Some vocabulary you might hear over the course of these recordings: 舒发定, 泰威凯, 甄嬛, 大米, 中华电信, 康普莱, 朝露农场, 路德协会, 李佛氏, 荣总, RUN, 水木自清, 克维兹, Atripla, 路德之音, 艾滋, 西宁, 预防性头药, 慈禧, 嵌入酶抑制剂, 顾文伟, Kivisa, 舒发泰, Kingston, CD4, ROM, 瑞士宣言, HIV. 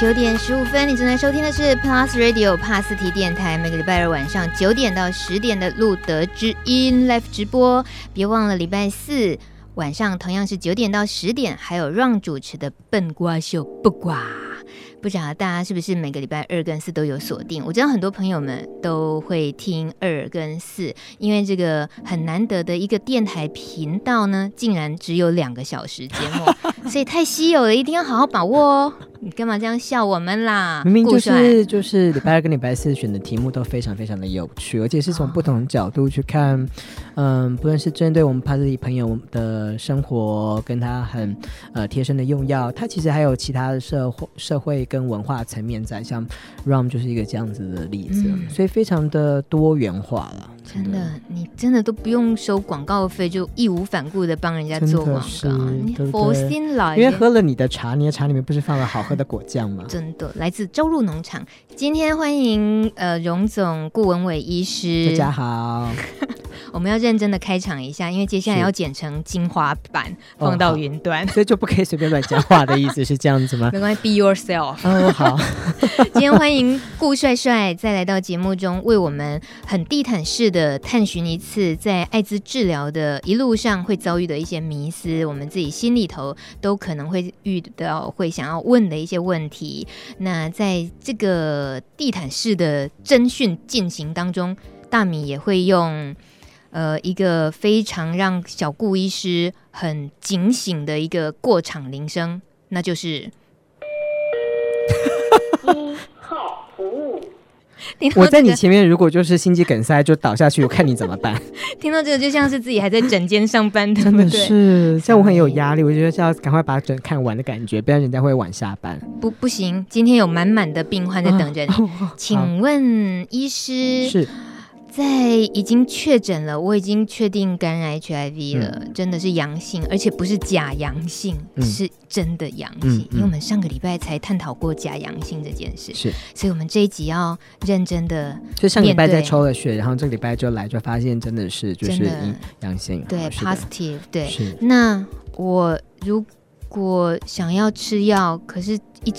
9点15分，你正在收听的是 PLUS RADIO 帕斯提电台，每个礼拜二晚上9点到10点的路德之音 Live 直播，别忘了礼拜四晚上同样是9点到10点，还有 RUN 主持的笨瓜秀不瓜。不晓得大家是不是每个礼拜二跟四都有锁定？我知道很多朋友们都会听2跟4，因为这个很难得的一个电台频道呢，竟然只有2个小时节目，所以太稀有了，一定要好好把握哦。你干嘛这样笑我们啦？明明就是礼拜二跟礼拜四选的题目都非常非常的有趣，而且是从不同角度去看，不论是针对我们帕斯提朋友的生活，跟他很贴身的用药，他其实还有其他的社会跟文化层面在，像 ROM 就是一个这样子的例子，所以非常的多元化了。真的，你真的都不用收广告费，就义无反顾的帮人家做广告，你佛心来，因为喝了你的茶，你的茶里面不是放了好喝的果酱吗？真的，来自朝露农场。今天欢迎荣总顾文伟医师，大家好。我们要认真的开场一下，因为接下来要剪成精华版放到云端，所以就不可以随便乱讲话的意思是这样子吗？没关系 ，Be yourself。哦，好。今天欢迎顾帅帅再来到节目中，为我们很地毯式的探寻一次在艾滋治疗的一路上会遭遇的一些迷思，我们自己心里头都可能会遇到会想要问的一些问题。那在这个地毯式的侦讯进行当中，大米也会用一个非常让小顾医师很警醒的一个过场铃声，那就是1号服务。我在你前面，如果就是心肌梗塞就倒下去，我看你怎么办。听到这个就像是自己还在诊间上班的，真的是，像我很有压力，我觉得是要赶快把诊看完的感觉，不然人家会晚下班。不行，今天有满满的病患在等着你。请问医师是？在已经确诊了，我已经确定感染 HIV 了，真的是阳性，而且不是假阳性，是真的阳性，因为我们上个礼拜才探讨过假阳性这件事，是，所以我们这一集要认真的面对。就上个礼拜在抽了血，然后这个礼拜就来就发现真的是就是阳性，对 positive， 对。那我如果想要吃药，可是一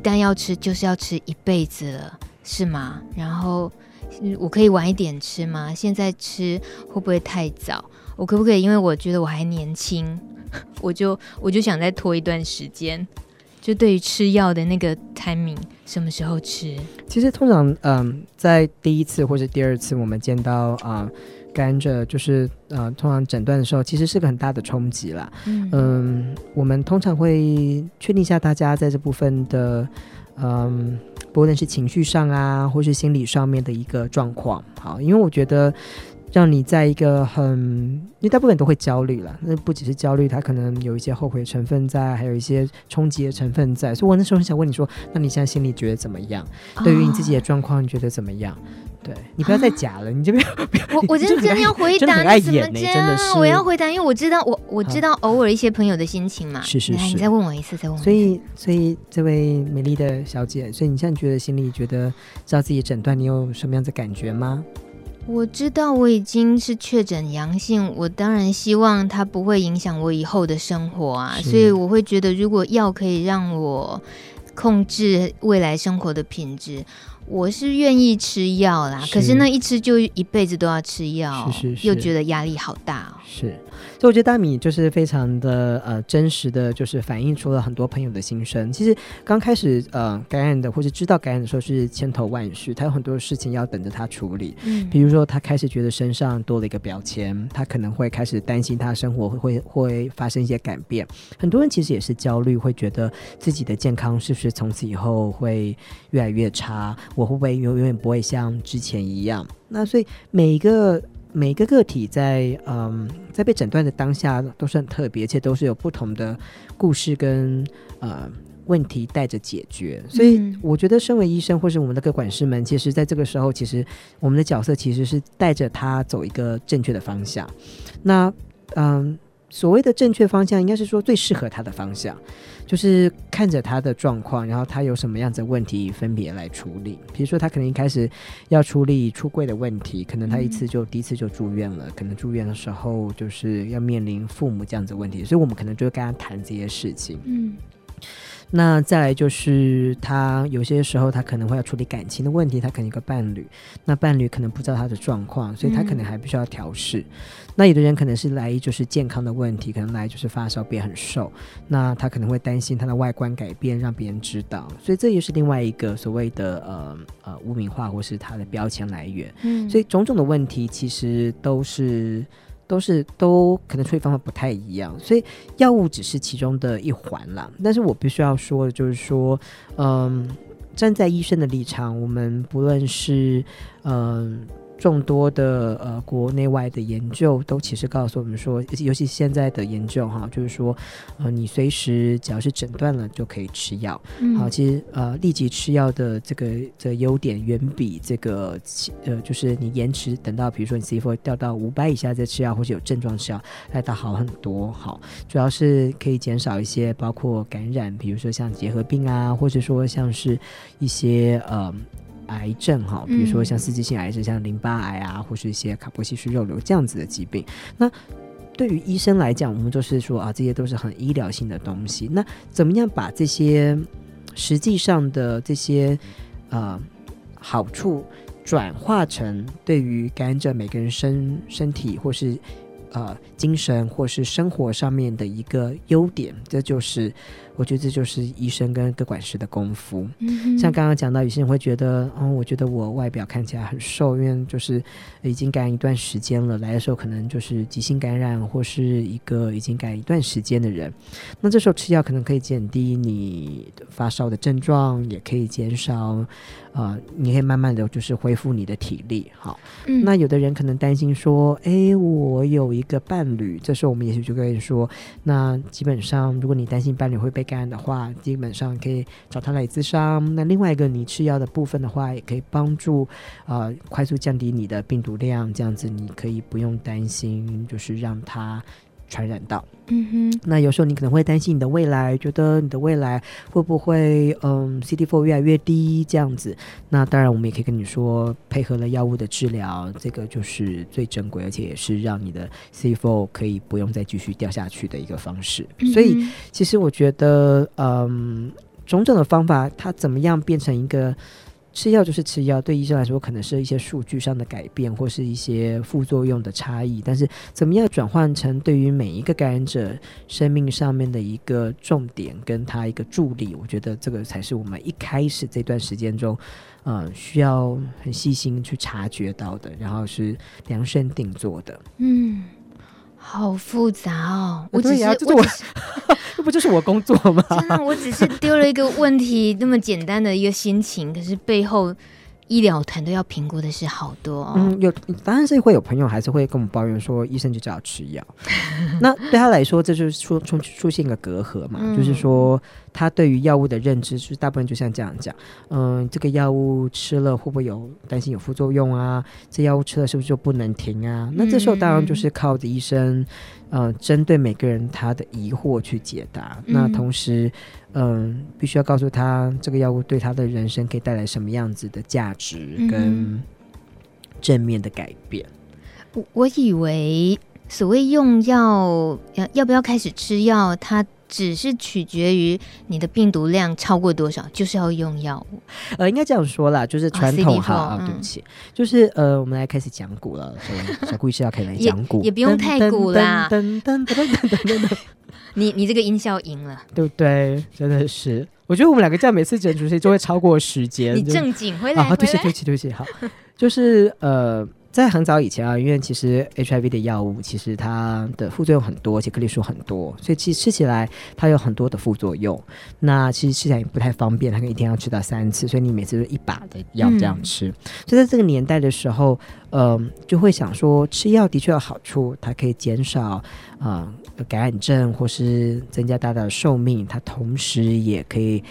旦要吃就是要吃一辈子了，是吗？然后我可以晚一点吃吗？现在吃会不会太早？我可不可以因为我觉得我还年轻，我就想再拖一段时间，就对于吃药的那个 timing 什么时候吃？其实通常在第一次或是第二次我们见到甘蔗就是通常诊断的时候其实是个很大的冲击啦。我们通常会确定一下大家在这部分的不论是情绪上啊或是心理上面的一个状况。好，因为我觉得让你在一个因为大部分都会焦虑了，那不只是焦虑，它可能有一些后悔成分在，还有一些冲击的成分在，所以我那时候很想问你说，那你现在心里觉得怎么样？对于你自己的状况你觉得怎么样？对，你不要再假了，你这边我真的要回答，你怎么这样？我要回答，因为我知道我知道偶尔一些朋友的心情嘛。是，你再问我一次，所以这位美丽的小姐，所以你现在觉得心里觉得知道自己诊断，你有什么样的感觉吗？我知道我已经是确诊阳性，我当然希望它不会影响我以后的生活啊，所以我会觉得如果药可以让我控制未来生活的品质，我是愿意吃药啦，可是那一吃就一辈子都要吃药，又觉得压力好大哦。是，所以我觉得大米就是非常的真实的，就是反映出了很多朋友的心声。其实刚开始感染的或是知道感染的时候是千头万绪，他有很多事情要等着他处理，比如说他开始觉得身上多了一个标签，他可能会开始担心他生活会发生一些改变。很多人其实也是焦虑，会觉得自己的健康是不是从此以后会越来越差，我会不会永远不会像之前一样？那所以每一个个体在被诊断的当下都是很特别，而且都是有不同的故事跟问题带着解决。所以我觉得身为医生或是我们的个管师们，其实在这个时候其实我们的角色其实是带着他走一个正确的方向。那所谓的正确方向应该是说最适合他的方向，就是看着他的状况，然后他有什么样子的问题分别来处理。比如说他可能一开始要处理出柜的问题，可能他第一次就住院了，可能住院的时候就是要面临父母这样子的问题，所以我们可能就会跟他谈这些事情。那再来就是他有些时候他可能会要处理感情的问题，他可能有个伴侣，那伴侣可能不知道他的状况，所以他可能还必须要调试。那有的人可能是来就是健康的问题，可能来就是发烧变很瘦，那他可能会担心他的外观改变让别人知道，所以这也是另外一个所谓的污名化或是他的标签来源。所以种种的问题其实都可能处理方法不太一样，所以药物只是其中的一环啦。但是我必须要说的就是说，站在医生的立场，我们不论是众多的国内外的研究都其实告诉我们说，尤其现在的研究哈，就是说你随时只要是诊断了就可以吃药。好，其实立即吃药的这个优点远比这个就是你延迟等到比如说你 CD4 掉到500以下再吃药，或者有症状吃药来得好很多。好，主要是可以减少一些包括感染，比如说像结核病啊，或者说像是一些癌症，比如说像刺激性癌症，像淋巴癌啊，或是一些卡波西氏肉瘤这样子的疾病。那对于医生来讲，我们就是说这些都是很医疗性的东西。那怎么样把这些实际上的这些好处转化成对于感染者每个人身体或是精神或是生活上面的一个优点，这就是我觉得这就是医生跟个管师的功夫。像刚刚讲到有些人会觉得我觉得我外表看起来很瘦，因为就是已经感染一段时间了，来的时候可能就是急性感染或是一个已经感染一段时间的人，那这时候吃药可能可以减低你发烧的症状，也可以减少你可以慢慢的就是恢复你的体力。好，那有的人可能担心说我有一个伴侣，这时候我们也许就可以说，那基本上如果你担心伴侣会被感染的话，基本上可以找他来咨商。那另外一个你吃药的部分的话，也可以帮助快速降低你的病毒量，这样子你可以不用担心就是让他传染到。那有时候你可能会担心你的未来，觉得你的未来会不会CD4 越来越低这样子。那当然我们也可以跟你说，配合了药物的治疗，这个就是最珍贵而且也是让你的 CD4 可以不用再继续掉下去的一个方式。所以其实我觉得种种的方法，它怎么样变成一个吃药就是吃药，对医生来说可能是一些数据上的改变或是一些副作用的差异，但是怎么样转换成对于每一个感染者生命上面的一个重点跟他一个助力，我觉得这个才是我们一开始这段时间中需要很细心去察觉到的，然后是量身定做的。好复杂哦。这不就是我工作吗？真的，我只是丢了一个问题那么简单的一个心情，可是背后医疗团队要评估的是好多当然是会有朋友还是会跟我们抱怨说医生就只要吃药那对他来说这就是出现一个隔阂嘛，就是说他对于药物的认知，就是大部分就像这样讲，这个药物吃了会不会有担心有副作用啊？这药物吃了是不是就不能停啊？那这时候当然就是靠着医生针对每个人他的疑惑去解答。那同时必须要告诉他这个药物对他的人生可以带来什么样子的价值跟正面的改变。我以为所谓用药要不要开始吃药，它只是取决于你的病毒量超过多少就是要用药物。应该这样说啦，就是传统哈对不起，就是我们来开始讲古了，小顾医师要开始来讲古也不用太古啦。你这个音效赢了，对不对？真的是，我觉得我们两个这样每次整主持就会超过时间。你正经回来，对不起，好，就是在很早以前因为其实 HIV 的药物其实它的副作用很多，而且颗粒数很多，所以其实吃起来它有很多的副作用。那其实吃起来也不太方便，它可能一天要吃到3次，所以你每次都一把的药这样吃。所以在这个年代的时候就会想说吃药的确有好处，它可以减少感染症或是增加大家的寿命，它同时也可以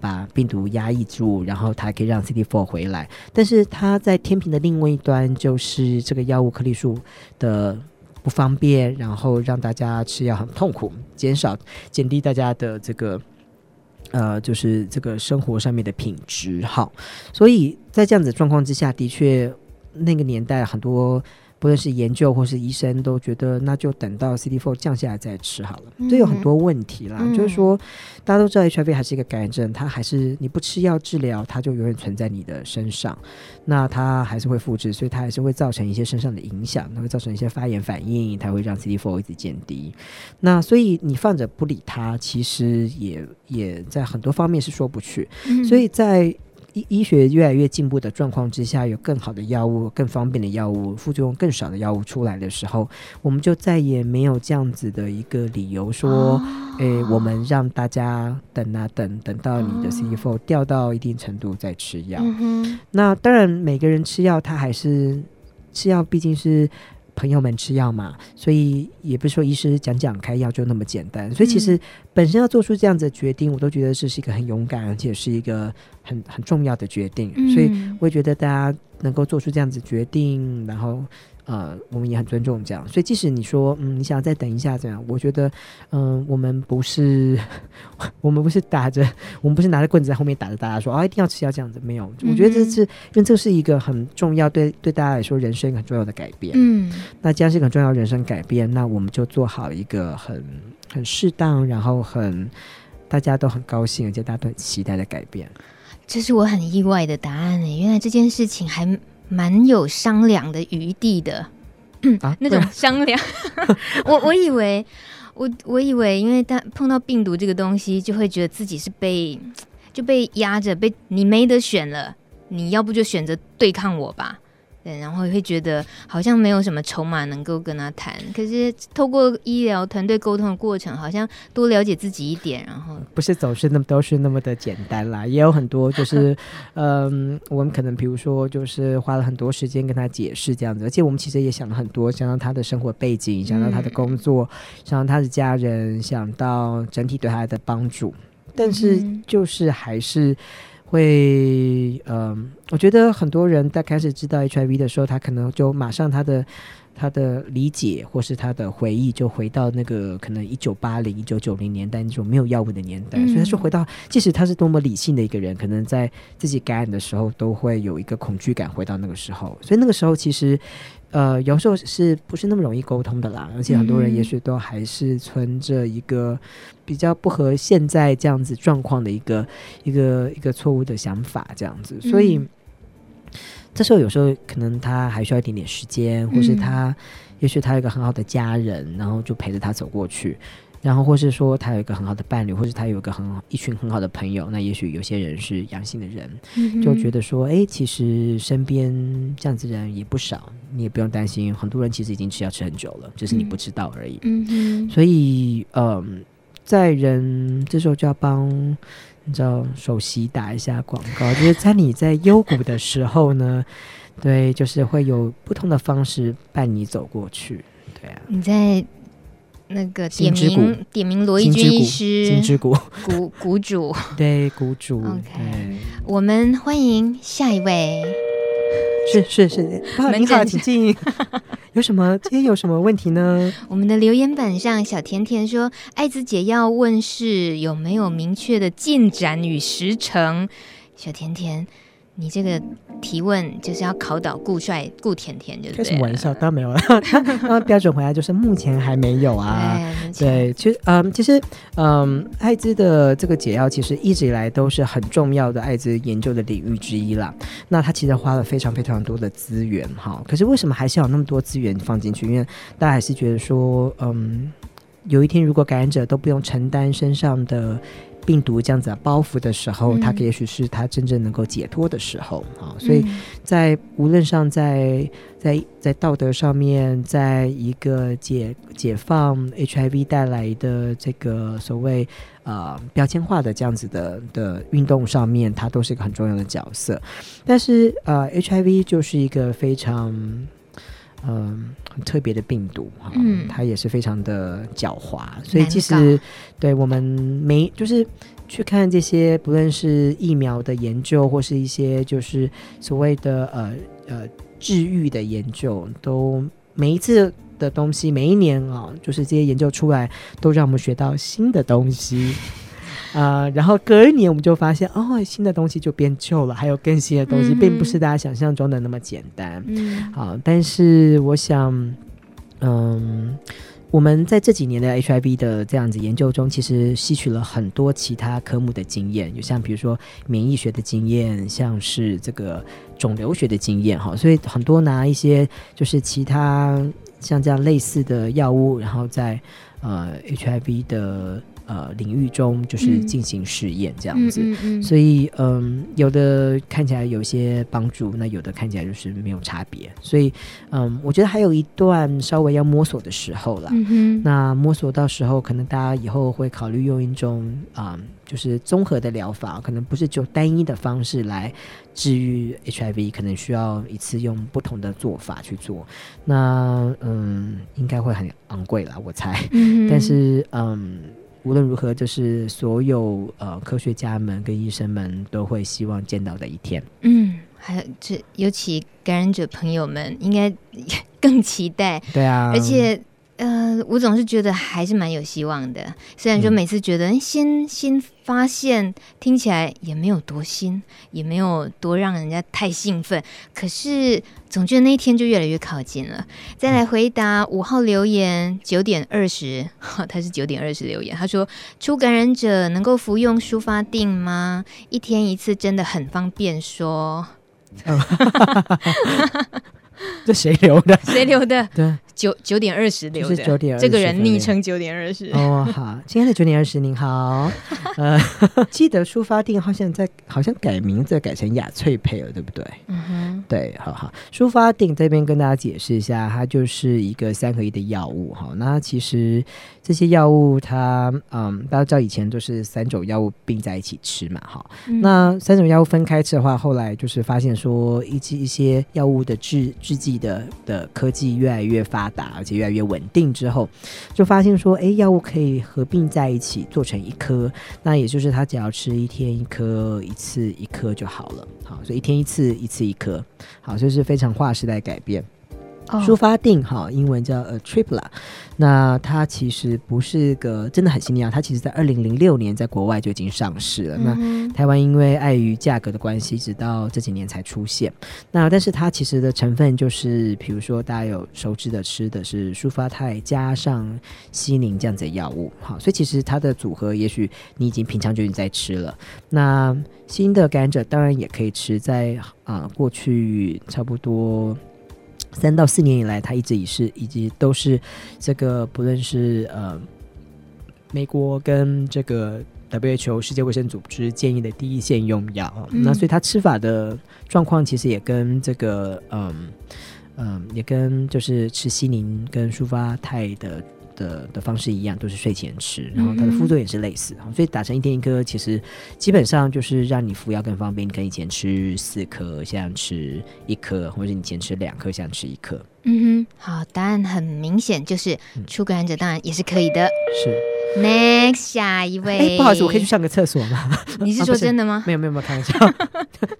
把病毒压抑住，然后它可以让 CD4 回来。但是它在天平的另外一端，就是这个药物颗粒数的不方便，然后让大家吃药很痛苦，减低大家的这个就是这个生活上面的品质。好，所以在这样子的状况之下，的确那个年代很多不论是研究或是医生都觉得那就等到 CD4 降下来再吃好了，这有很多问题啦，就是说大家都知道 HIV 还是一个感染症，它还是你不吃药治疗它就永远存在你的身上，那它还是会复制，所以它还是会造成一些身上的影响，它会造成一些发炎反应，它会让 CD4 一直减低，那所以你放着不理它其实也在很多方面是说不去，所以在医学越来越进步的状况之下，有更好的药物，更方便的药物，副作用更少的药物出来的时候，我们就再也没有这样子的一个理由说我们让大家等啊等，等到你的 CD4 掉到一定程度再吃药，那当然每个人吃药他还是吃药，毕竟是朋友们吃药嘛，所以也不是说医师讲讲开药就那么简单，所以其实本身要做出这样子的决定，我都觉得这是一个很勇敢而且是一个 很重要的决定，所以我也觉得大家能够做出这样子决定，然后我们也很尊重这样，所以即使你说你想再等一下这样，我觉得我们不是拿着棍子在后面打着大家说一定要吃药这样子，没有，我觉得这是因为这是一个很重要对大家来说人生很重要的改变，那既然是一个很重要的人生改变，那我们就做好一个很适当，然后很大家都很高兴而且大家都很期待的改变。这是我很意外的答案耶，原来这件事情还蛮有商量的余地的，那种商量我以为因为碰到病毒这个东西就会觉得自己是被压着，被你没得选了，你要不就选择对抗我吧，对，然后会觉得好像没有什么筹码能够跟他谈，可是透过医疗团队沟通的过程好像多了解自己一点，然后不是总是那么都是那么的简单啦，也有很多就是我们可能比如说就是花了很多时间跟他解释这样子，而且我们其实也想了很多，想到他的生活背景，想到他的工作，想到他的家人，想到整体对他的帮助，但是就是还是会我觉得很多人在开始知道 HIV 的时候，他可能就马上他的理解或是他的回忆就回到那个可能1980 1990年代那种没有药物的年代，所以他就回到即使他是多么理性的一个人，可能在自己感染的时候都会有一个恐惧感回到那个时候，所以那个时候其实有时候是不是那么容易沟通的啦，而且很多人也许都还是存着一个比较不合现在这样子状况的一个错误的想法这样子，所以这时候有时候可能他还需要一点点时间，或是他也许他有一个很好的家人，然后就陪着他走过去，然后或是说他有一个很好的伴侣，或是他有一群很好的朋友，那也许有些人是阳性的人，就觉得说其实身边这样子的人也不少，你也不用担心，很多人其实已经吃药吃很久了，只是你不知道而已，所以在人这时候就要帮你知道首席打一下广告，就是在你在幽谷的时候呢对，就是会有不同的方式伴你走过去，对啊，你在那个点名罗一钧医师，金之谷谷主，对，谷主， okay， 我们欢迎下一位，是，你好，请进。今天有什么问题呢？我们的留言板上，小甜甜说：“艾滋解药问世有没有明确的进展与时程？”小甜甜，你这个提问就是要考倒顾甜甜就对了，开什么玩笑，当然没有了标准回答就是目前还没有啊对，其实艾滋的这个解药其实一直以来都是很重要的艾滋研究的领域之一啦，那它其实花了非常非常多的资源，可是为什么还是有那么多资源放进去，因为大家还是觉得说有一天如果感染者都不用承担身上的病毒这样子的包袱的时候，它也许是它真正能够解脱的时候，所以在无论上在道德上面，在一个解放 HIV 带来的这个所谓标签化的这样子的运动上面，它都是一个很重要的角色，但是HIV 就是一个非常很特别的病毒，它也是非常的狡猾，所以其实对我们就是去看这些不论是疫苗的研究或是一些就是所谓的治愈的研究，都每一次的东西每一年就是这些研究出来都让我们学到新的东西然后隔一年我们就发现哦，新的东西就变旧了，还有更新的东西，并不是大家想象中的那么简单。好，但是我想，我们在这几年的 HIV 的这样子研究中，其实吸取了很多其他科目的经验，有像比如说免疫学的经验，像是这个肿瘤学的经验，所以很多拿一些就是其他像这样类似的药物，然后在HIV 的领域中就是进行试验这样子，所以有的看起来有些帮助，那有的看起来就是没有差别，所以我觉得还有一段稍微要摸索的时候啦，那摸索到时候可能大家以后会考虑用一种就是综合的疗法，可能不是就单一的方式来治愈 HIV， 可能需要一次用不同的做法去做，那应该会很昂贵啦我猜，但是无论如何就是所有科学家们跟医生们都会希望见到的一天。还有这尤其感染者朋友们应该更期待。对啊，而且我总是觉得还是蛮有希望的，虽然说每次觉得新发现听起来也没有多新，也没有多让人家太兴奋，可是总觉得那一天就越来越靠近了。再来回答5号留言9点20，他是9点20留言，他说初感染者能够服用舒发定吗？一天一次真的很方便说。这谁留的？谁留的？对，9点20留的。9点20，这个人昵称9点20。哦，好，今天的9点20，您好。记得舒发定好像改名字改成雅翠佩了，对不对？对，好好。舒发定这边跟大家解释一下，它就是一个3合1的药物哈。那其实这些药物它，大家知道以前就是3种药物并在一起吃嘛，哈。那3种药物分开吃的话，后来就是发现说一些药物的制剂 的科技越来越发达，而且越来越稳定之后，就发现说药物可以合并在一起做成一颗，那也就是他只要吃一天一颗，一次一颗就好了。好，所以一天一次，一次一颗，好，就是非常划时代改变。舒发定英文叫 Atripla， 那它其实不是个真的很新的药，它其实在2006年在国外就已经上市了，那台湾因为碍于价格的关系直到这几年才出现。那但是它其实的成分就是比如说大家有熟知的吃的是舒发泰加上西宁这样子的药物，好，所以其实它的组合也许你已经平常就已经在吃了，那新的感染者当然也可以吃，在过去差不多3到4年以来，它一直都是这个，不论是美国跟这个 WHO 世界卫生组织建议的第一线用药，那所以它吃法的状况其实也跟这个也跟就是吃西宁跟舒发泰的方式一样，都是睡前吃，然后它的副作用也是类似，所以打成一天一颗，其实基本上就是让你服药更方便。你可以以前吃4颗，现在吃1颗，或者你以前吃2颗，现在吃1颗。好，答案很明显，就是初感染者当然也是可以的。是 Next 下一位。不好意思，我可以去上个厕所吗？你是说真的吗？没有没有没有，开玩笑。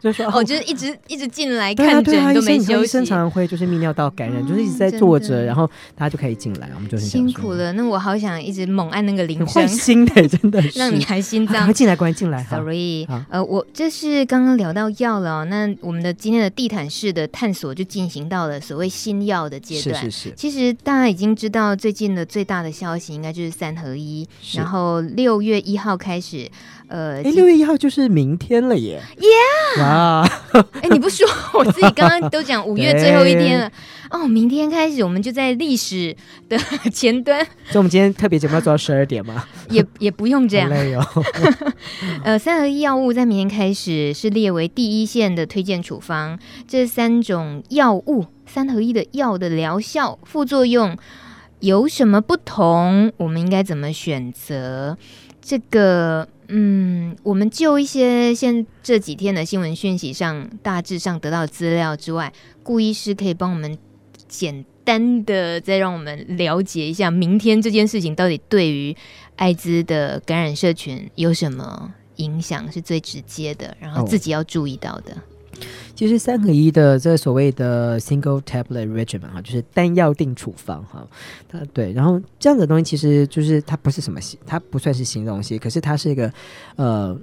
就是说就是一直进来看诊都没休息。医生常常会就是泌尿道感染，就是一直在坐着，然后大家就可以进来，我们就很辛苦了。那我好想一直猛按那个铃声，会心的，真的是让你还心脏。进来，关进来。Sorry， 我这是刚刚聊到药了，那我们的今天的地毯式的探索就进行到了所谓新药的阶段。是。其实大家已经知道最近的最大的消息应该就是3合1，然后6月1号开始，6月1号就是明天了耶！哇！你不说，我自己刚刚都讲5月最后一天了。哦，明天开始我们就在历史的前端。所以我们今天特别节目要做到12点吗？也不用这样。累哦。3合1药物在明天开始是列为第一线的推荐处方，这3种药物。3合1的药的疗效、副作用有什么不同？我们应该怎么选择？这个，我们就一些这几天的新闻讯息上大致上得到资料之外，顾医师可以帮我们简单的再让我们了解一下，明天这件事情到底对于艾滋的感染社群有什么影响是最直接的，然后自己要注意到的。其实3-1的这所谓的 single tablet regimen 哈，就是单药定处方哈，对，然后这样的东西其实就是它不是什么，它不算是新东西，可是它是一个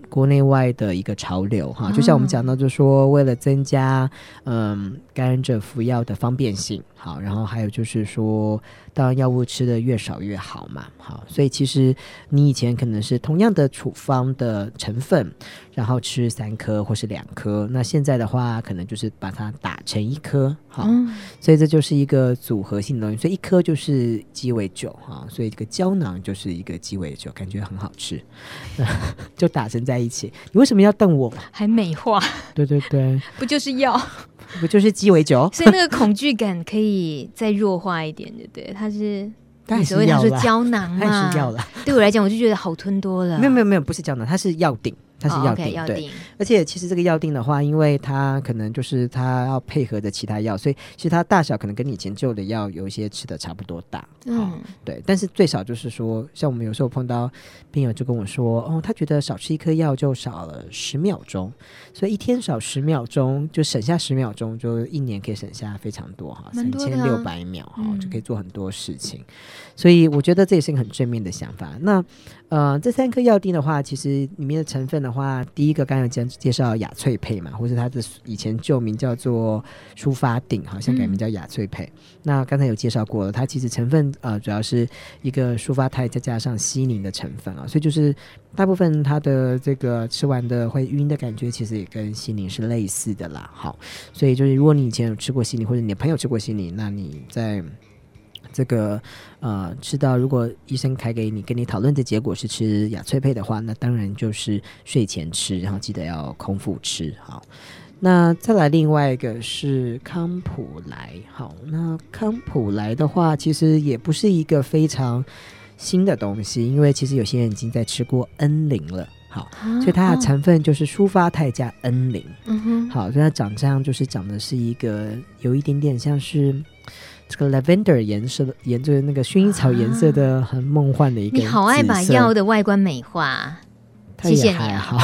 国内外的一个潮流哈，就像我们讲到，就是说为了增加感染者服药的方便性，好，然后还有就是说，当然药物吃的越少越好嘛，好，所以其实你以前可能是同样的处方的成分，然后吃3颗或是2颗，那现在的话可能就是把它打成1颗，好，所以这就是一个组合性的东西，所以1颗就是鸡尾酒哈，所以这个胶囊就是一个鸡尾酒，感觉很好吃，就打成在一起。你为什么要瞪我？还美化？对对对，不就是药？不就是鸡尾酒？所以那个恐惧感可以再弱化一点，对不对？它是。当然是药了，胶囊嘛，当然是药了。对我来讲，我就觉得好吞多了。没有没有没有，不是胶囊，它是药锭，它是药锭。Oh, okay, 对，而且其实这个药锭的话，因为它可能就是它要配合的其他药，所以其实它大小可能跟你以前旧的药有一些吃的差不多大。嗯，对。但是最少就是说，像我们有时候碰到病友就跟我说，哦，他觉得少吃1颗药就少了10秒钟，所以1天少10秒钟就省下10秒钟，就1年可以省下非常多哈，3600秒哈，就可以做很多事情。所以我觉得这也是一个很正面的想法。那这3颗药锭的话，其实里面的成分的话，第一个刚才有介绍亚翠配嘛，或是它的以前旧名叫做舒发锭，好像改名叫亚翠配。那刚才有介绍过了，它其实成分主要是一个舒发肽再加上西宁的成分啊，所以就是大部分它的这个吃完的会晕的感觉，其实也跟西宁是类似的啦。好，所以就是如果你以前有吃过西宁，或者你的朋友吃过西宁，那你在这个吃到如果医生开给你跟你讨论的结果是吃亚翠配的话，那当然就是睡前吃，然后记得要空腹吃。好，那再来另外一个是康普莱。好，那康普莱的话其实也不是一个非常新的东西，因为其实有些人已经在吃过N0了。好，所以它的成分就是舒发肽加N0。好，所以它长这样就是长的是一个有一点点像是这个 lavender 颜色，沿着那个薰衣草颜色的很梦幻的一个紫色。你好爱把药的外观美化，谢谢你。还好，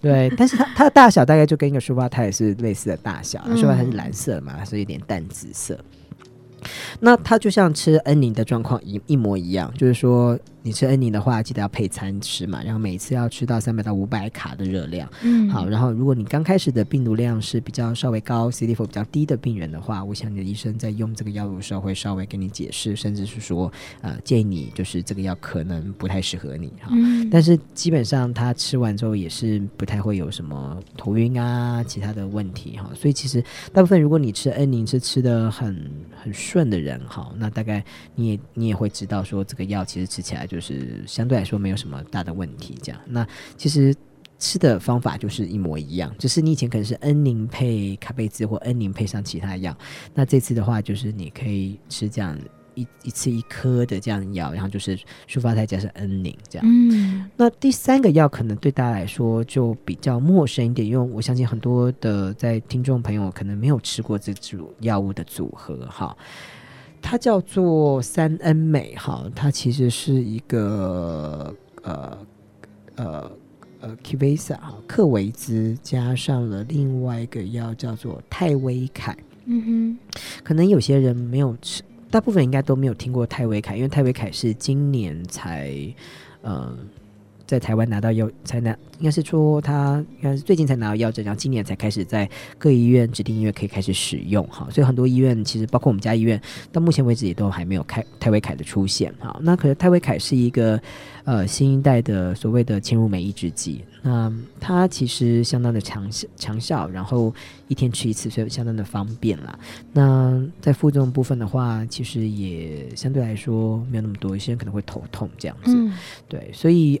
对，但是 它的大小大概就跟一个舒发肽是类似的大小，舒发肽是蓝色嘛，所以有点淡紫色。那它就像吃N0的状况一模一样，就是说你吃N0的话记得要配餐吃嘛，然后每次要吃到300到500卡的热量。好，然后如果你刚开始的病毒量是比较稍微高， CD4 比较低的病人的话，我想你的医生在用这个药物的时候会稍微跟你解释，甚至是说建议你就是这个药可能不太适合你。好，但是基本上它吃完之后也是不太会有什么头晕啊其他的问题。好，所以其实大部分如果你吃N0是吃得很顺的人，好，那大概你也会知道说这个药其实吃起来就是相对来说没有什么大的问题，这样。那其实吃的方法就是一模一样，就是你以前可能是N0配卡贝兹或N0配上其他药，那这次的话就是你可以吃这样一次1颗的这样药，然后就是舒发肽加上N0这样。那第3个药可能对大家来说就比较陌生一点，因为我相信很多的在听众朋友可能没有吃过这种药物的组合。好，它叫做3N美。好，它其实是一个Kivisa 克维兹加上了另外一个药叫做泰威凯。可能有些人没有吃，大部分应该都没有听过泰威凯，因为泰威凯是今年才在台湾拿到药，应该是说他应该是最近才拿到药证，然后今年才开始在各医院指定医院可以开始使用。好，所以很多医院其实包括我们家医院到目前为止也都还没有泰威凯的出现。好，那可是泰威凯是一个新一代的所谓的嵌入酶抑制剂，那它其实相当的强效，然后1天吃1次，所以相当的方便啦。那在副作用部分的话其实也相对来说没有那么多，有些人可能会头痛这样子。对，所以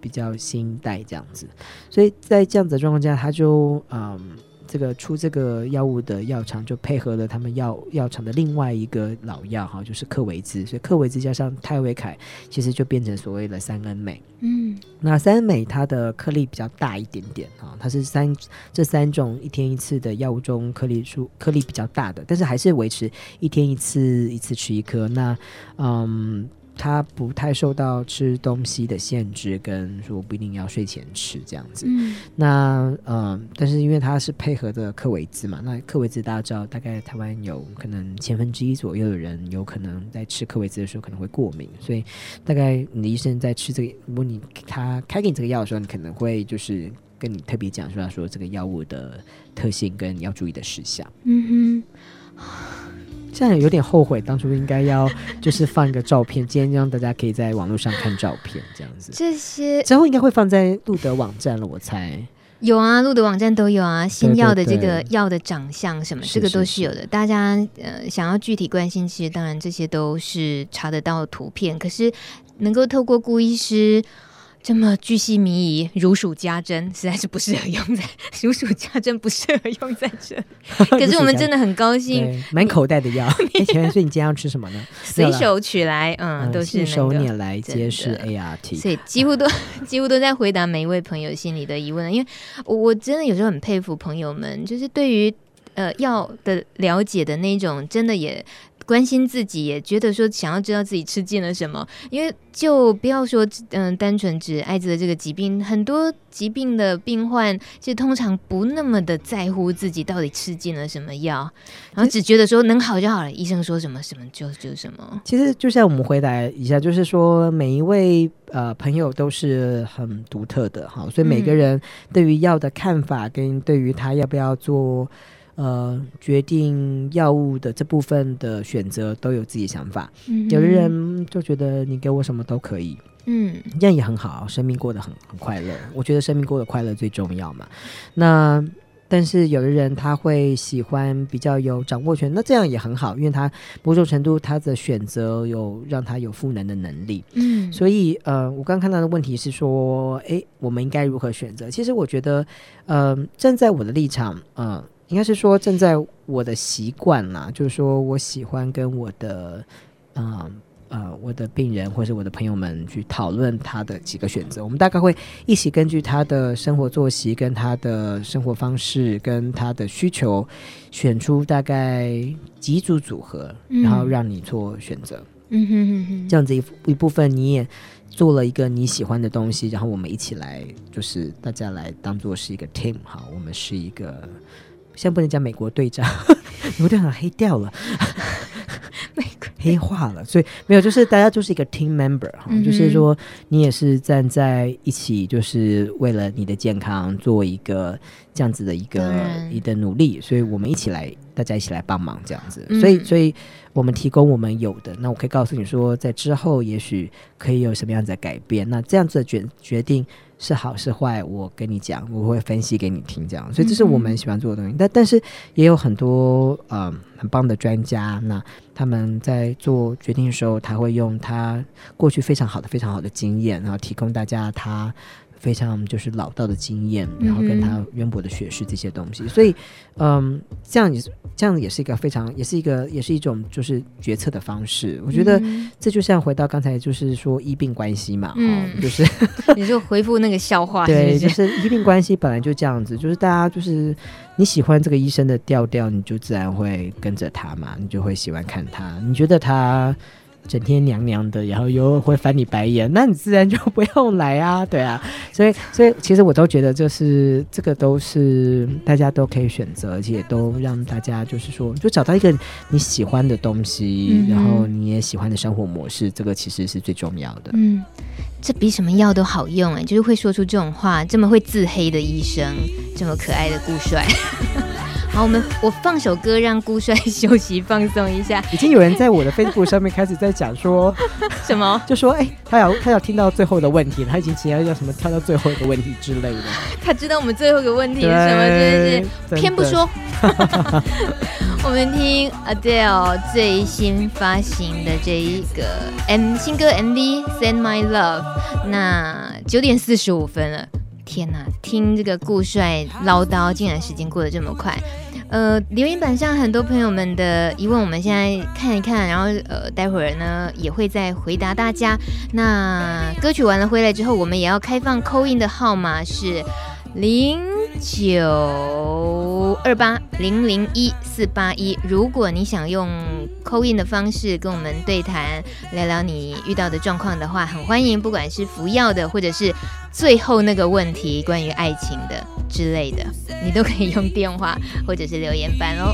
比较新一代这样子，所以在这样子的状况下，它就这个出这个药物的药厂就配合了他们药厂的另外一个老药哈，就是克维兹，所以克维兹加上泰维凯其实就变成所谓的三恩美。嗯，那三恩美它的颗粒比较大一点点哈，它是这三种一天一次的药物中颗粒比较大的，但是还是维持一天一次吃一颗。那它不太受到吃东西的限制，跟说不一定要睡前吃这样子。嗯，那但是因为它是配合的克维兹嘛，那克维兹大家知道，大概台湾有可能1/10左右的人有可能在吃克维兹的时候可能会过敏，所以大概你的医生在吃这个，如果他开给你这个药的时候，你可能会就是跟你特别讲说，他说这个药物的特性跟你要注意的事项。嗯哼。现在有点后悔当初应该要就是放一个照片今天让大家可以在网络上看照片这样子，这些之后应该会放在路德网站了我猜。有啊，路德网站都有啊，新药的这个药的长相什么，对对对，这个都是有的，是是是。大家想要具体关心，其实当然这些都是查得到图片，可是能够透过顾医师这么巨细靡遗如数家珍，实在是不适合用在如数家珍，不适合用在这里可是我们真的很高兴满口袋的药请问所以你今天要吃什么呢？随手取来都是信手拈来皆是 ART， 所以几乎都在回答每一位朋友心里的疑问，因为我真的有时候很佩服朋友们，就是对于药的了解的那种，真的也关心自己，也觉得说想要知道自己吃进了什么，因为就不要说单纯指艾滋的这个疾病，很多疾病的病患其实通常不那么的在乎自己到底吃进了什么药，然后只觉得说能好就好了，医生说什么什么就什么。其实就像我们回答一下，就是说每一位朋友都是很独特的哈，所以每个人对于药的看法跟对于他要不要做决定药物的这部分的选择都有自己想法，有的人就觉得你给我什么都可以，这样也很好，生命过得很快乐，我觉得生命过得快乐最重要嘛。那但是有的人他会喜欢比较有掌握权，那这样也很好，因为他某种程度他的选择有让他有赋能的能力。所以我刚看到的问题是说我们应该如何选择。其实我觉得站在我的立场应该是说正在我的习惯啦，就是说我喜欢跟我的病人或是我的朋友们去讨论他的几个选择，我们大概会一起根据他的生活作息跟他的生活方式跟他的需求选出大概几组组合，然后让你做选择。这样子一部分你也做了一个你喜欢的东西，然后我们一起来就是大家来当做是一个 team。 好，我们是一个现在不能讲美国队长美国队长黑掉了黑化了，所以没有，就是大家就是一个 team member， 就是说你也是站在一起，就是为了你的健康做一个这样子的一个努力，所以我们一起来，大家一起来帮忙这样子。所以我们提供我们有的，那我可以告诉你说在之后也许可以有什么样子的改变，那这样子的决定是好是坏我跟你讲，我会分析给你听这样，所以这是我们喜欢做的东西。但是也有很多很棒的专家，那他们在做决定的时候他会用他过去非常好的经验，然后提供大家他非常就是老道的经验，然后跟他渊博的学识这些东西，所以这样也是一个非常也是一种就是决策的方式。我觉得这就像回到刚才就是说医病关系嘛，就是你就回复那个笑话对，就是医病关系本来就这样子，就是大家就是你喜欢这个医生的调调，你就自然会跟着他嘛，你就会喜欢看他，你觉得他整天娘娘的，然后又会翻你白眼，那你自然就不用来啊，对啊，所以其实我都觉得就是这个都是大家都可以选择，而且都让大家就是说就找到一个你喜欢的东西，然后你也喜欢的生活模式，这个其实是最重要的。这比什么药都好用就是会说出这种话，这么会自黑的医生，这么可爱的顾帅好，我放首歌让顾帅休息放松一下。已经有人在我的 Facebook 上面开始在讲说什么，就说他要听到最后的问题，他已经想要什么跳到最后一个问题之类的。他知道我们最后一个问题是什么，真的是偏不说。我们听 Adele 最新发行的这一个新歌 MV Send My Love。那9:45了。天哪，听这个顾帅唠叨，竟然时间过得这么快。留言板上很多朋友们的疑问，我们现在看一看，然后待会儿呢也会再回答大家。那歌曲完了回来之后，我们也要开放 call in 的号码是0928001481。如果你想用 call in 的方式跟我们对谈，聊聊你遇到的状况的话，很欢迎，不管是服药的，或者是最后那个问题关于爱情的之类的，你都可以用电话或者是留言板哦。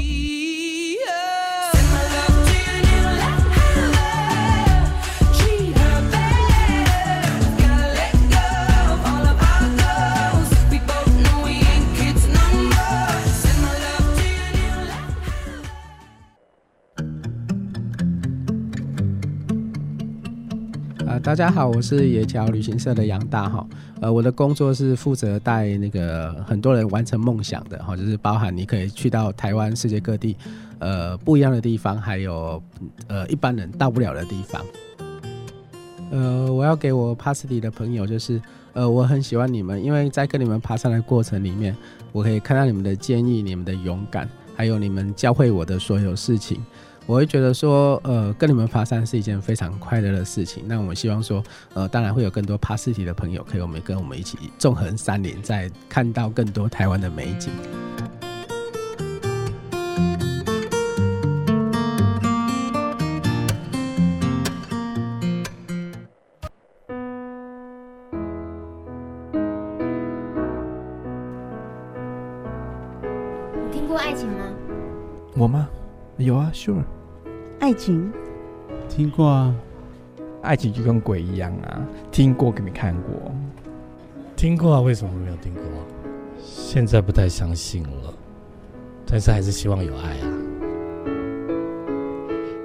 大家好，我是野桥旅行社的杨大哈。我的工作是负责带那个很多人完成梦想的哈，就是包含你可以去到台湾、世界各地，不一样的地方，还有一般人到不了的地方。我要给我帕斯蒂的朋友就是，我很喜欢你们，因为在跟你们爬山的过程里面，我可以看到你们的坚毅、你们的勇敢，还有你们教会我的所有事情。我会觉得说，跟你们爬山是一件非常快乐的事情。那我希望说，当然会有更多爬四体的朋友可以跟我们一起纵横山林，再看到更多台湾的美景。你听过爱情吗？我吗？有啊 ，Sure。爱情听过啊，爱情就跟鬼一样啊，听过跟没看过，听过啊，为什么没有听过？现在不太相信了，但是还是希望有爱啊。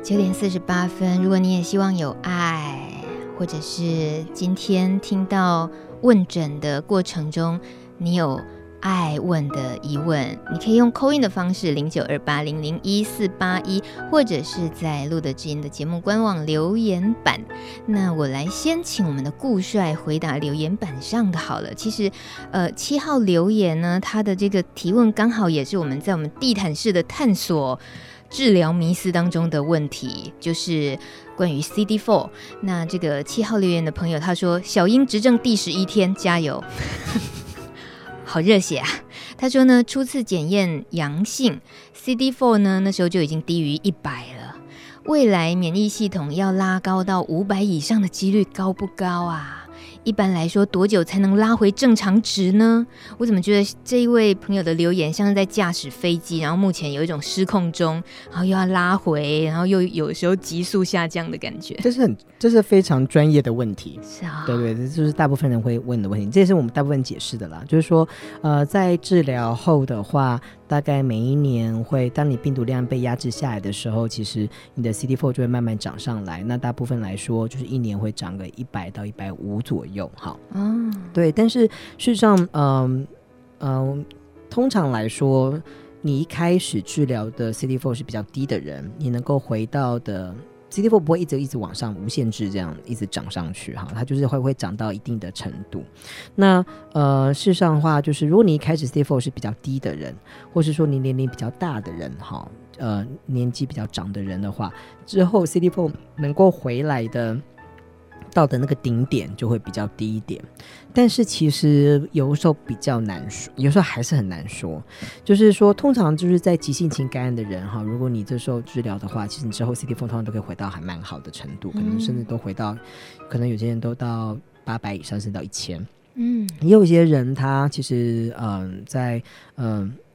9:48，如果你也希望有爱，或者是今天听到问诊的过程中，你有爱问的疑问，你可以用 call in 的方式0928001481，或者是在露德之音的节目官网留言板。那我来先请我们的顾帅回答留言板上的好了。其实7号留言呢，他的这个提问刚好也是我们在我们地毯式的探索治疗迷思当中的问题，就是关于 CD4。 那这个7号留言的朋友他说，小英执政第11天加油。好热血啊！他说呢，初次检验阳性 ，CD4 呢那时候就已经低于100了。未来免疫系统要拉高到500以上的几率高不高啊？一般来说多久才能拉回正常值呢？我怎么觉得这一位朋友的留言像是在驾驶飞机，然后目前有一种失控中，然后又要拉回，然后又有时候急速下降的感觉。这是非常专业的问题，是啊，对对，这就是大部分人会问的问题，这也是我们大部分解释的啦。就是说，在治疗后的话，大概每一年会，当你病毒量被压制下来的时候，其实你的 CD4 就会慢慢涨上来。那大部分来说，就是一年会涨个100到150左右。好，对，但是事实上，通常来说，你一开始治疗的 CD4 是比较低的人，你能够回到的 CD4 不会一直往上无限制这样一直涨上去哈，它就是会涨到一定的程度。那事实上的话，就是如果你一开始 CD4 是比较低的人，或是说你年龄比较大的人哈，年纪比较长的人的话，之后 CD4 能够回来的。到的那个顶点就会比较低一点，但是其实有时候比较难说，有时候还是很难说。就是说，通常就是在急性型感染的人哈，如果你这时候治疗的话，其实你之后 CD4 通常都可以回到还蛮好的程度，可能甚至都回到，可能有些人都到800以上，甚至到1000。嗯，也有些人他其实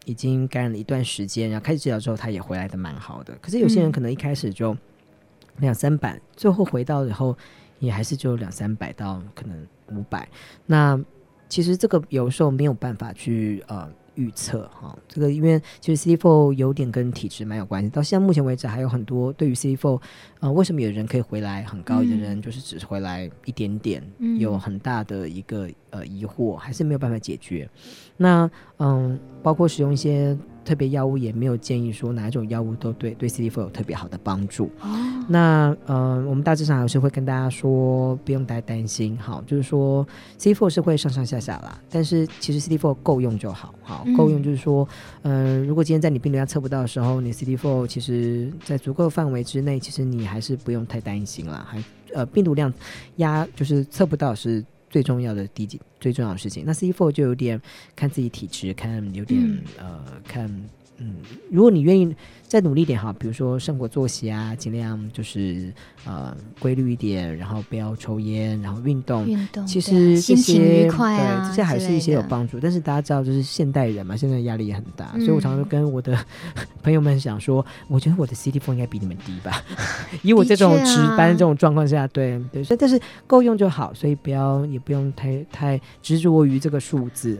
已经感染了一段时间，然后开始治疗之后，他也回来的蛮好的。可是有些人可能一开始就2-300，最后回到以后。也还是就200-300到可能500，那其实这个有时候没有办法去预测哈，这个因为其实 CD4 有点跟体质蛮有关系。到现在目前为止，还有很多对于 CD4，为什么有人可以回来很高，有的人就是只回来一点点，有很大的一个疑惑，还是没有办法解决。那包括使用一些特别药物也没有建议说哪一种药物都对 CD4 有特别好的帮助、哦、那我们大致上还是会跟大家说不用太担心，好，就是说 CD4 是会上上下下啦，但是其实 CD4 够用就好，好够用就是说如果今天在你病毒量测不到的时候，你 CD4 其实在足够范围之内，其实你还是不用太担心啦，还病毒量压就是测不到是最重要的最重要的事情。那 CD4 就有点看自己体质，看有点、如果你愿意再努力一点哈，比如说生活作息啊，尽量就是规律一点，然后不要抽烟，然后运动，其实这些心情愉快啊，对，这些还是一些有帮助。但是大家知道，就是现代人嘛，现在压力也很大，所以我常常跟我的朋友们讲说，我觉得我的 CD4 应该比你们低吧，以我这种值班这种状况下，对，但是够用就好，所以也不用太执着于这个数字。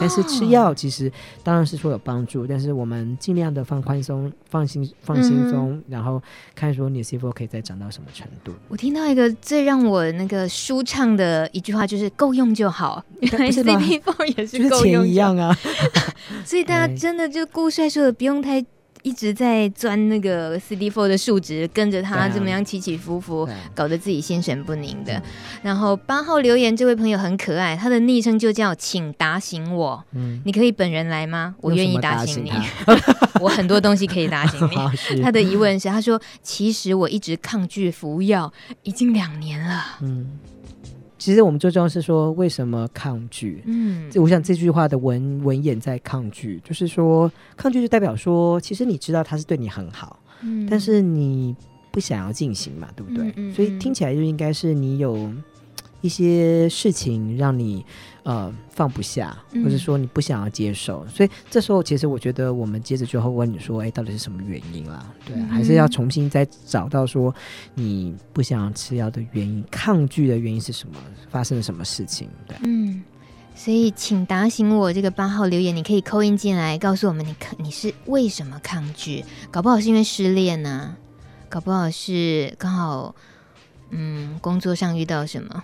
但是吃药其实当然是说有帮助，但是我们尽量的放宽松。放心中、然后看说你的 CD4 可以再长到什么程度。我听到一个最让我那个舒畅的一句话，就是够用就好。原来 CD4 也是够用就好，就是钱一样啊。所以大家真的就顾帅说的，不用太一直在钻那个 CD4 的数值，跟着他怎么样起起伏伏、搞得自己心神不宁的。然后8号留言这位朋友很可爱，他的昵称就叫请打醒我、你可以本人来吗？我愿意打醒你。我很多东西可以打醒你。他的疑问是，他说其实我一直抗拒服药已经2年了。其实我们最重要是说为什么抗拒。我想这句话的文言在抗拒，就是说抗拒就代表说其实你知道它是对你很好，但是你不想要进行嘛，对不对？所以听起来就应该是你有一些事情让你放不下，或者说你不想要接受，所以这时候其实我觉得我们接着就会问你说，到底是什么原因啦？对，还是要重新再找到说你不想吃药的原因，抗拒的原因是什么，发生了什么事情？对，所以请打醒我这个8号留言，你可以call in进来告诉我们 你是为什么抗拒，搞不好是因为失恋啊，搞不好是刚好工作上遇到什么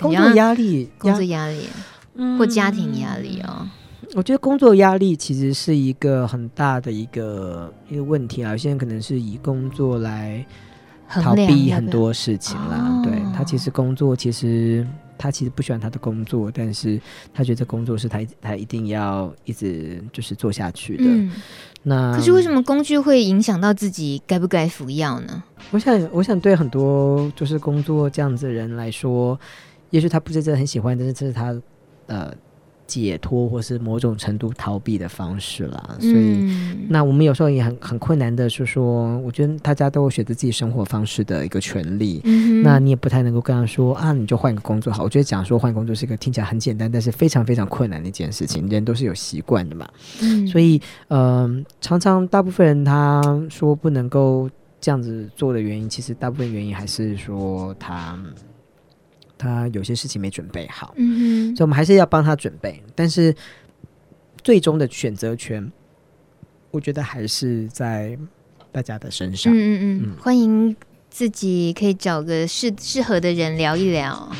工作压力或家庭压力哦。我觉得工作压力其实是一个很大的一个问题啊，有些人可能是以工作来逃避很多事情啦，对，他其实工作其实不喜欢他的工作，但是他觉得工作是他一定要一直就是做下去的。那可是为什么工具会影响到自己该不该服药呢？我想对很多就是工作这样子的人来说，也许他不是真的很喜欢，但是这是他解脱或是某种程度逃避的方式啦。所以那我们有时候也很困难的是说，我觉得大家都有选择自己生活方式的一个权利，那你也不太能够跟他说啊，你就换个工作好。我觉得讲说换工作是一个听起来很简单，但是非常非常困难的一件事情，人都是有习惯的嘛。所以常常大部分人他说不能够这样子做的原因，其实大部分原因还是说他有些事情没准备好，所以我们还是要帮他准备，但是最终的选择权我觉得还是在大家的身上。欢迎自己可以找个适合的人聊一聊，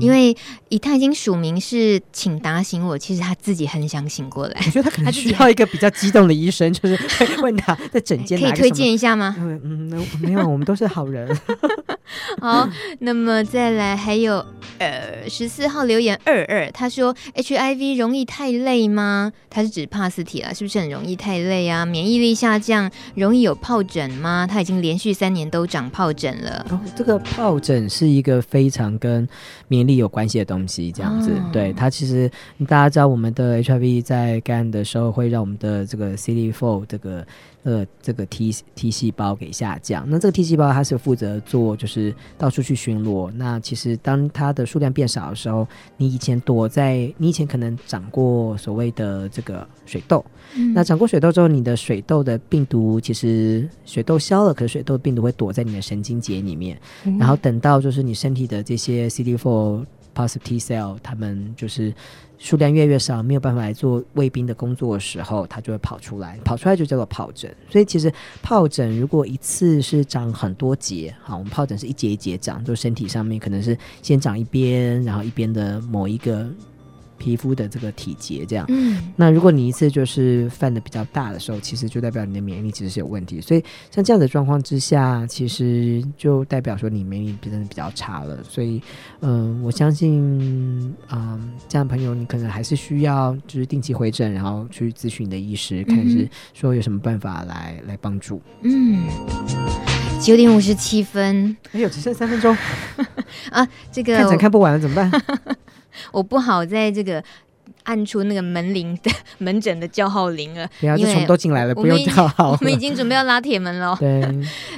因为以他已经署名是请打醒我，其实他自己很想醒过来。我觉得他可能需要一个比较激动的医生，就是问他在诊间可以推荐一下吗？没有，我们都是好人。好，那么再来还有14号留言22，他说 HIV 容易太累吗？他是指帕斯体啦，是不是很容易太累啊？免疫力下降容易有疱疹吗？他已经连续3年都长疱疹了。这个疱疹是一个非常跟免疫力有关系的东西，这样子，对，它其实大家知道我们的 HIV 在感染的时候会让我们的这个 CD4 这个 T 细胞给下降，那这个 T 细胞它是负责做就是到处去巡逻，那其实当它的数量变少的时候，你以前可能长过所谓的这个水痘，那长过水痘之后，你的水痘的病毒其实水痘消了，可是水痘病毒会躲在你的神经节里面，然后等到就是你身体的这些 CD4 positive T cell 它们就是数量越来越少，没有办法来做卫兵的工作的时候，它就会跑出来就叫做疱疹。所以其实疱疹如果一次是长很多节，好，我们疱疹是一节一节长，就身体上面可能是先长一边，然后一边的某一个皮肤的这个体结这样。嗯，那如果你一次就是犯的比较大的时候，其实就代表你的免疫力其实是有问题，所以像这样的状况之下，其实就代表说你免疫力真的比较差了。所以我相信这样的朋友你可能还是需要就是定期回诊，然后去咨询你的医师，看是说有什么办法来帮助。嗯，9:57，哎呦，只剩3分钟啊！这个看展看不完了怎么办？我不好在这个按出那个门诊的叫号铃了，对啊，就全部都进来了，不用叫号了，我们已经准备要拉铁门了。对，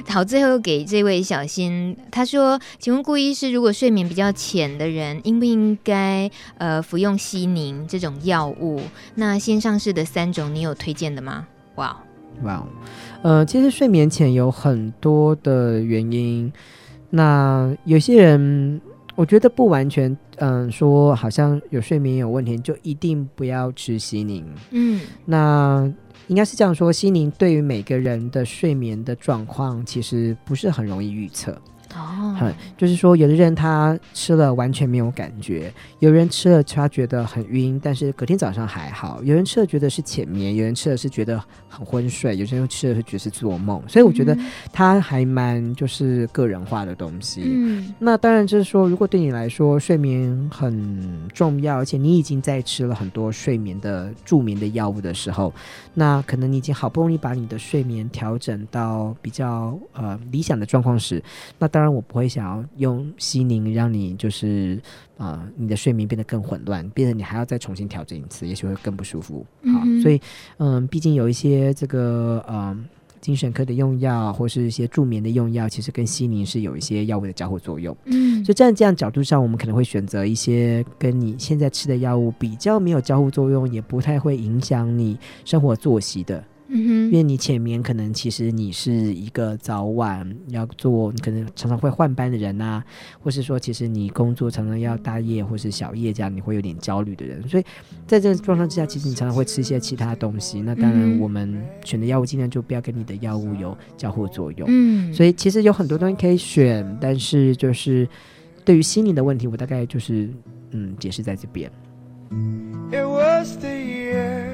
好，最后给这位小新，他说：“请问顾医师，如果睡眠比较浅的人，应不应该服用西宁这种药物？那新上市的3种，你有推荐的吗？”哇，其实睡眠浅有很多的原因，那有些人我觉得不完全说好像有睡眠有问题就一定不要吃西宁。嗯，那应该是这样说，西宁对于每个人的睡眠的状况其实不是很容易预测。哦，就是说有的人他吃了完全没有感觉，有人吃了他觉得很晕，但是隔天早上还好，有人吃了觉得是浅眠，有人吃了是觉得很昏睡，有些人吃了是觉得是做梦，所以我觉得他还蛮就是个人化的东西。嗯，那当然就是说如果对你来说睡眠很重要，而且你已经在吃了很多睡眠的助眠的药物的时候，那可能你已经好不容易把你的睡眠调整到比较理想的状况时，那当然我不会想要用西宁让你就是你的睡眠变得更混乱，变成你还要再重新调整一次，也许会更不舒服。好，所以毕竟有一些这个精神科的用药或是一些助眠的用药，其实跟西宁是有一些药物的交互作用。嗯，所以站在这样角度上，我们可能会选择一些跟你现在吃的药物比较没有交互作用，也不太会影响你生活作息的。因为你前面可能其实你是一个早晚要做，你可能常常会换班的人啊，或是说其实你工作常常要大夜或是小夜，这样你会有点焦虑的人，所以在这个状况之下，其实你常常会吃一些其他东西。那当然我们选的药物尽量就不要跟你的药物有交互作用。嗯，所以其实有很多东西可以选，但是就是对于心理的问题，我大概就是解释在这边。It was the years，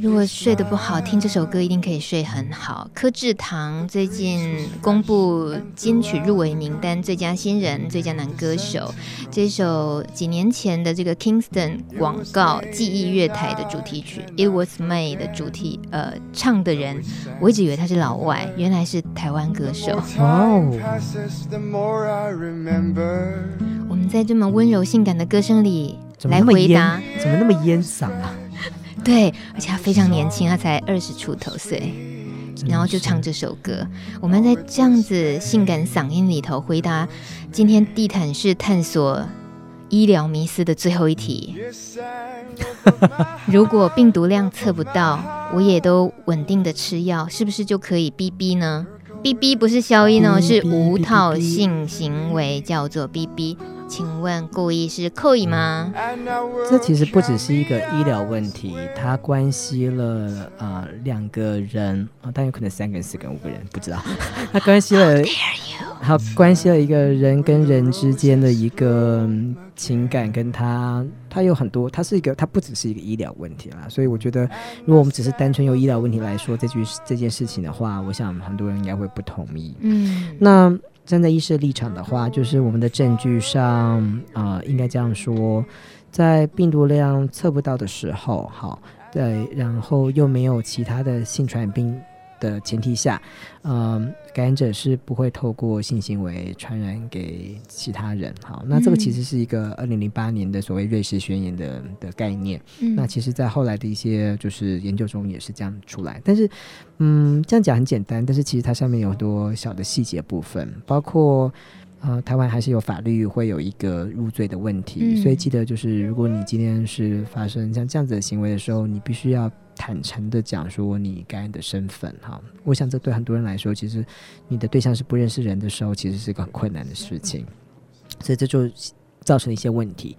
如果睡得不好，听这首歌一定可以睡很好。柯智棠最近公布金曲入围名单，最佳新人、最佳男歌手，这首几年前的这个 Kingston 广告记忆月台的主题曲 It Was Made 的主题唱的人，我一直以为他是老外，原来是台湾歌手。我们在这么温柔性感的歌声里来回答，怎么那么烟嗓啊？对，而且他非常年轻，他才20出头岁，然后就唱这首歌。我们在这样子性感嗓音里头回答今天地毯式探索医疗迷思的最后一题。如果病毒量测不到，我也都稳定的吃药，是不是就可以 BB 呢？ BB 不是消音哦，是无套性行为，叫做 BB。请问顾医师可以吗？这其实不只是一个医疗问题，它关系了2个人，但有可能3个人4个人5个人不知道，它关系了它关系了一个人跟人之间的一个情感，跟它有很多，它不只是一个医疗问题啦。所以我觉得如果我们只是单纯用医疗问题来说这件事情的话，我想很多人应该会不同意。那站在医师立场的话，就是我们的证据上应该这样说，在病毒量测不到的时候，好，对，然后又没有其他的性传染病的前提下，感染者是不会透过性行为传染给其他人。好，那这个其实是一个2008年的所谓瑞士宣言的概念。那其实在后来的一些就是研究中也是这样出来，但是这样讲很简单，但是其实它上面有很多小的细节部分，包括台湾还是有法律会有一个入罪的问题。所以记得就是如果你今天是发生像这样子的行为的时候，你必须要坦诚的讲说你感染的身份。哈，我想这对很多人来说，其实你的对象是不认识人的时候，其实是一个很困难的事情，所以这就造成一些问题。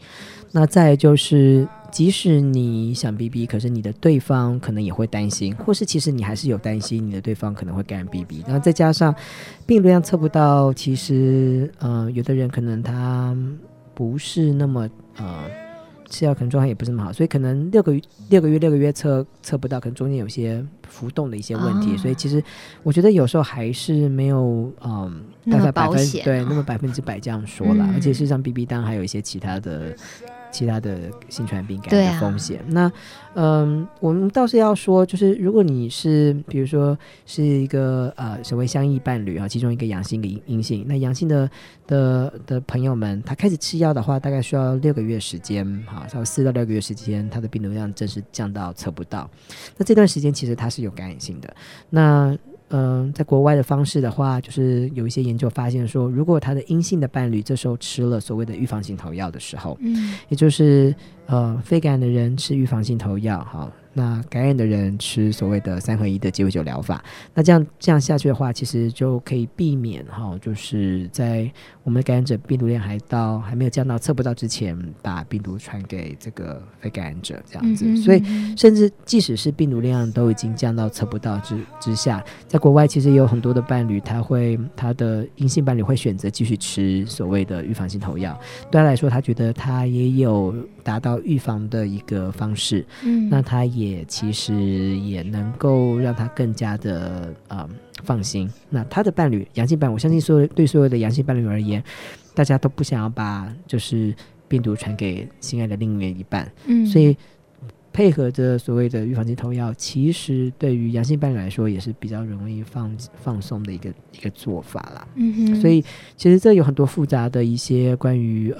那再来就是即使你想 BB， 可是你的对方可能也会担心，或是其实你还是有担心你的对方可能会感染 BB。 然后再加上病毒量测不到，其实有的人可能他不是那么吃药可能状态也不是那么好，所以可能六个月测不到，可能中间有些浮动的一些问题，所以其实我觉得有时候还是没有那么保险，对，那么100%这样说啦。而且事实上 BB 当然还有一些其他的性传染病感染的风险。那我们倒是要说，就是如果你是比如说是一个所谓相异伴侣啊，其中一个阳性一个阴性，那阳性的朋友们，他开始吃药的话，大概需要6个月时间，哈，差不多4到6个月时间，他的病毒量正式降到测不到。那这段时间其实它是有感染性的。那在国外的方式的话，就是有一些研究发现说，如果他的阴性的伴侣这时候吃了所谓的预防性头药的时候，也就是非感染的人吃预防性头药，好，那感染的人吃所谓的3合1的鸡尾酒疗法，那这样下去的话，其实就可以避免就是在我们的感染者病毒量还没有降到测不到之前，把病毒传给这个非感染者这样子。所以甚至即使是病毒量都已经降到测不到之下，在国外其实也有很多的伴侣，他的阴性伴侣会选择继续吃所谓的预防性头药，对他来说，他觉得他也有达到预防的一个方式，那他也其实也能够让他更加的放心。那他的伴侣阳性伴侣，我相信对所有的阳性伴侣而言，大家都不想要把就是病毒传给心爱的另一半，所以配合着所谓的预防性头药，其实对于阳性伴侣来说也是比较容易放松的一个做法啦。所以其实这有很多复杂的一些关于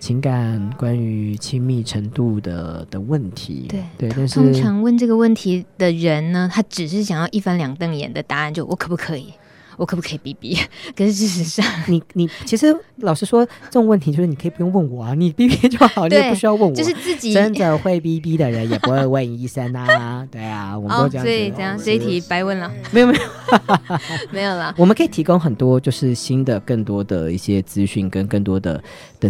情感关于亲密程度的问题。 对，但是通常问这个问题的人呢，他只是想要一翻两瞪眼的答案，就我可不可以 BB。 可是事实上你其实老实说，这种问题就是你可以不用问我啊，你 BB 就好，你也不需要问我，就是自己真的会 BB 的人也不会问医生啊。对啊，我们都这样子，所以这一题白问了。没有没有啦，我们可以提供很多就是新的更多的一些资讯跟更多的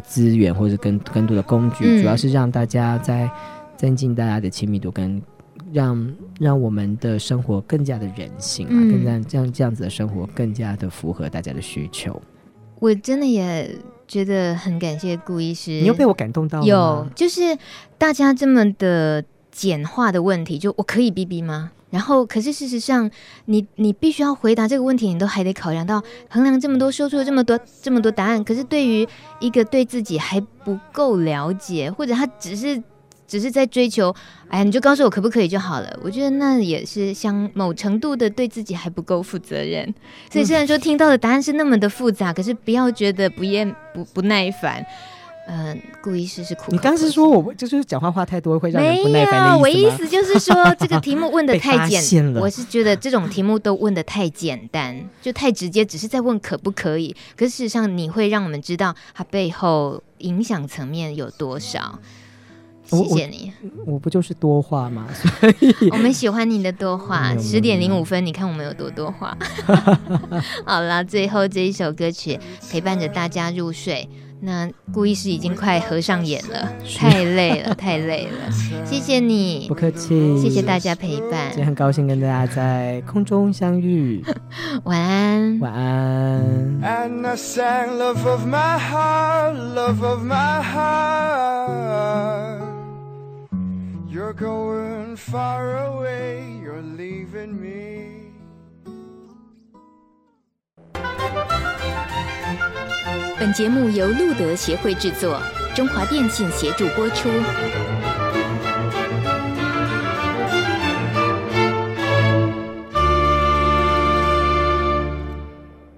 资源，或者更多的工具，主要是让大家在增进大家的亲密度，跟让我们的生活更加的人性，更加这样子的生活更加的符合大家的需求。我真的也觉得很感谢顾医师。你又被我感动到了。有，就是大家这么的简化的问题，就我可以 BB 吗？然后可是事实上你必须要回答这个问题，你都还得考量到衡量这么多，说出了这么多答案。可是对于一个对自己还不够了解，或者他只是在追求，哎呀，你就告诉我可不可以就好了。我觉得那也是像某程度的对自己还不够负责任。所以虽然说听到的答案是那么的复杂，可是不要觉得不耐烦。顾医师是苦口婆心。你刚是说我就是讲话太多会让人不耐烦的意思吗？没有，我意思就是说这个题目问得太简我是觉得这种题目都问得太简单，就太直接，只是在问可不可以。可是事实上你会让我们知道它背后影响层面有多少。谢谢你。我不就是多话吗？所以我们喜欢你的多话。10:05，你看我们有多话。好啦，最后这一首歌曲陪伴着大家入睡。那顾医师已经快合上眼了，太累了。谢谢你。不客气。谢谢大家陪伴，今天很高兴跟大家在空中相遇。晚安，晚安。And I sang love of my heart, love of my heart.You're going far away, you're leaving me.本节目由路德协会制作，中华电信协助播出。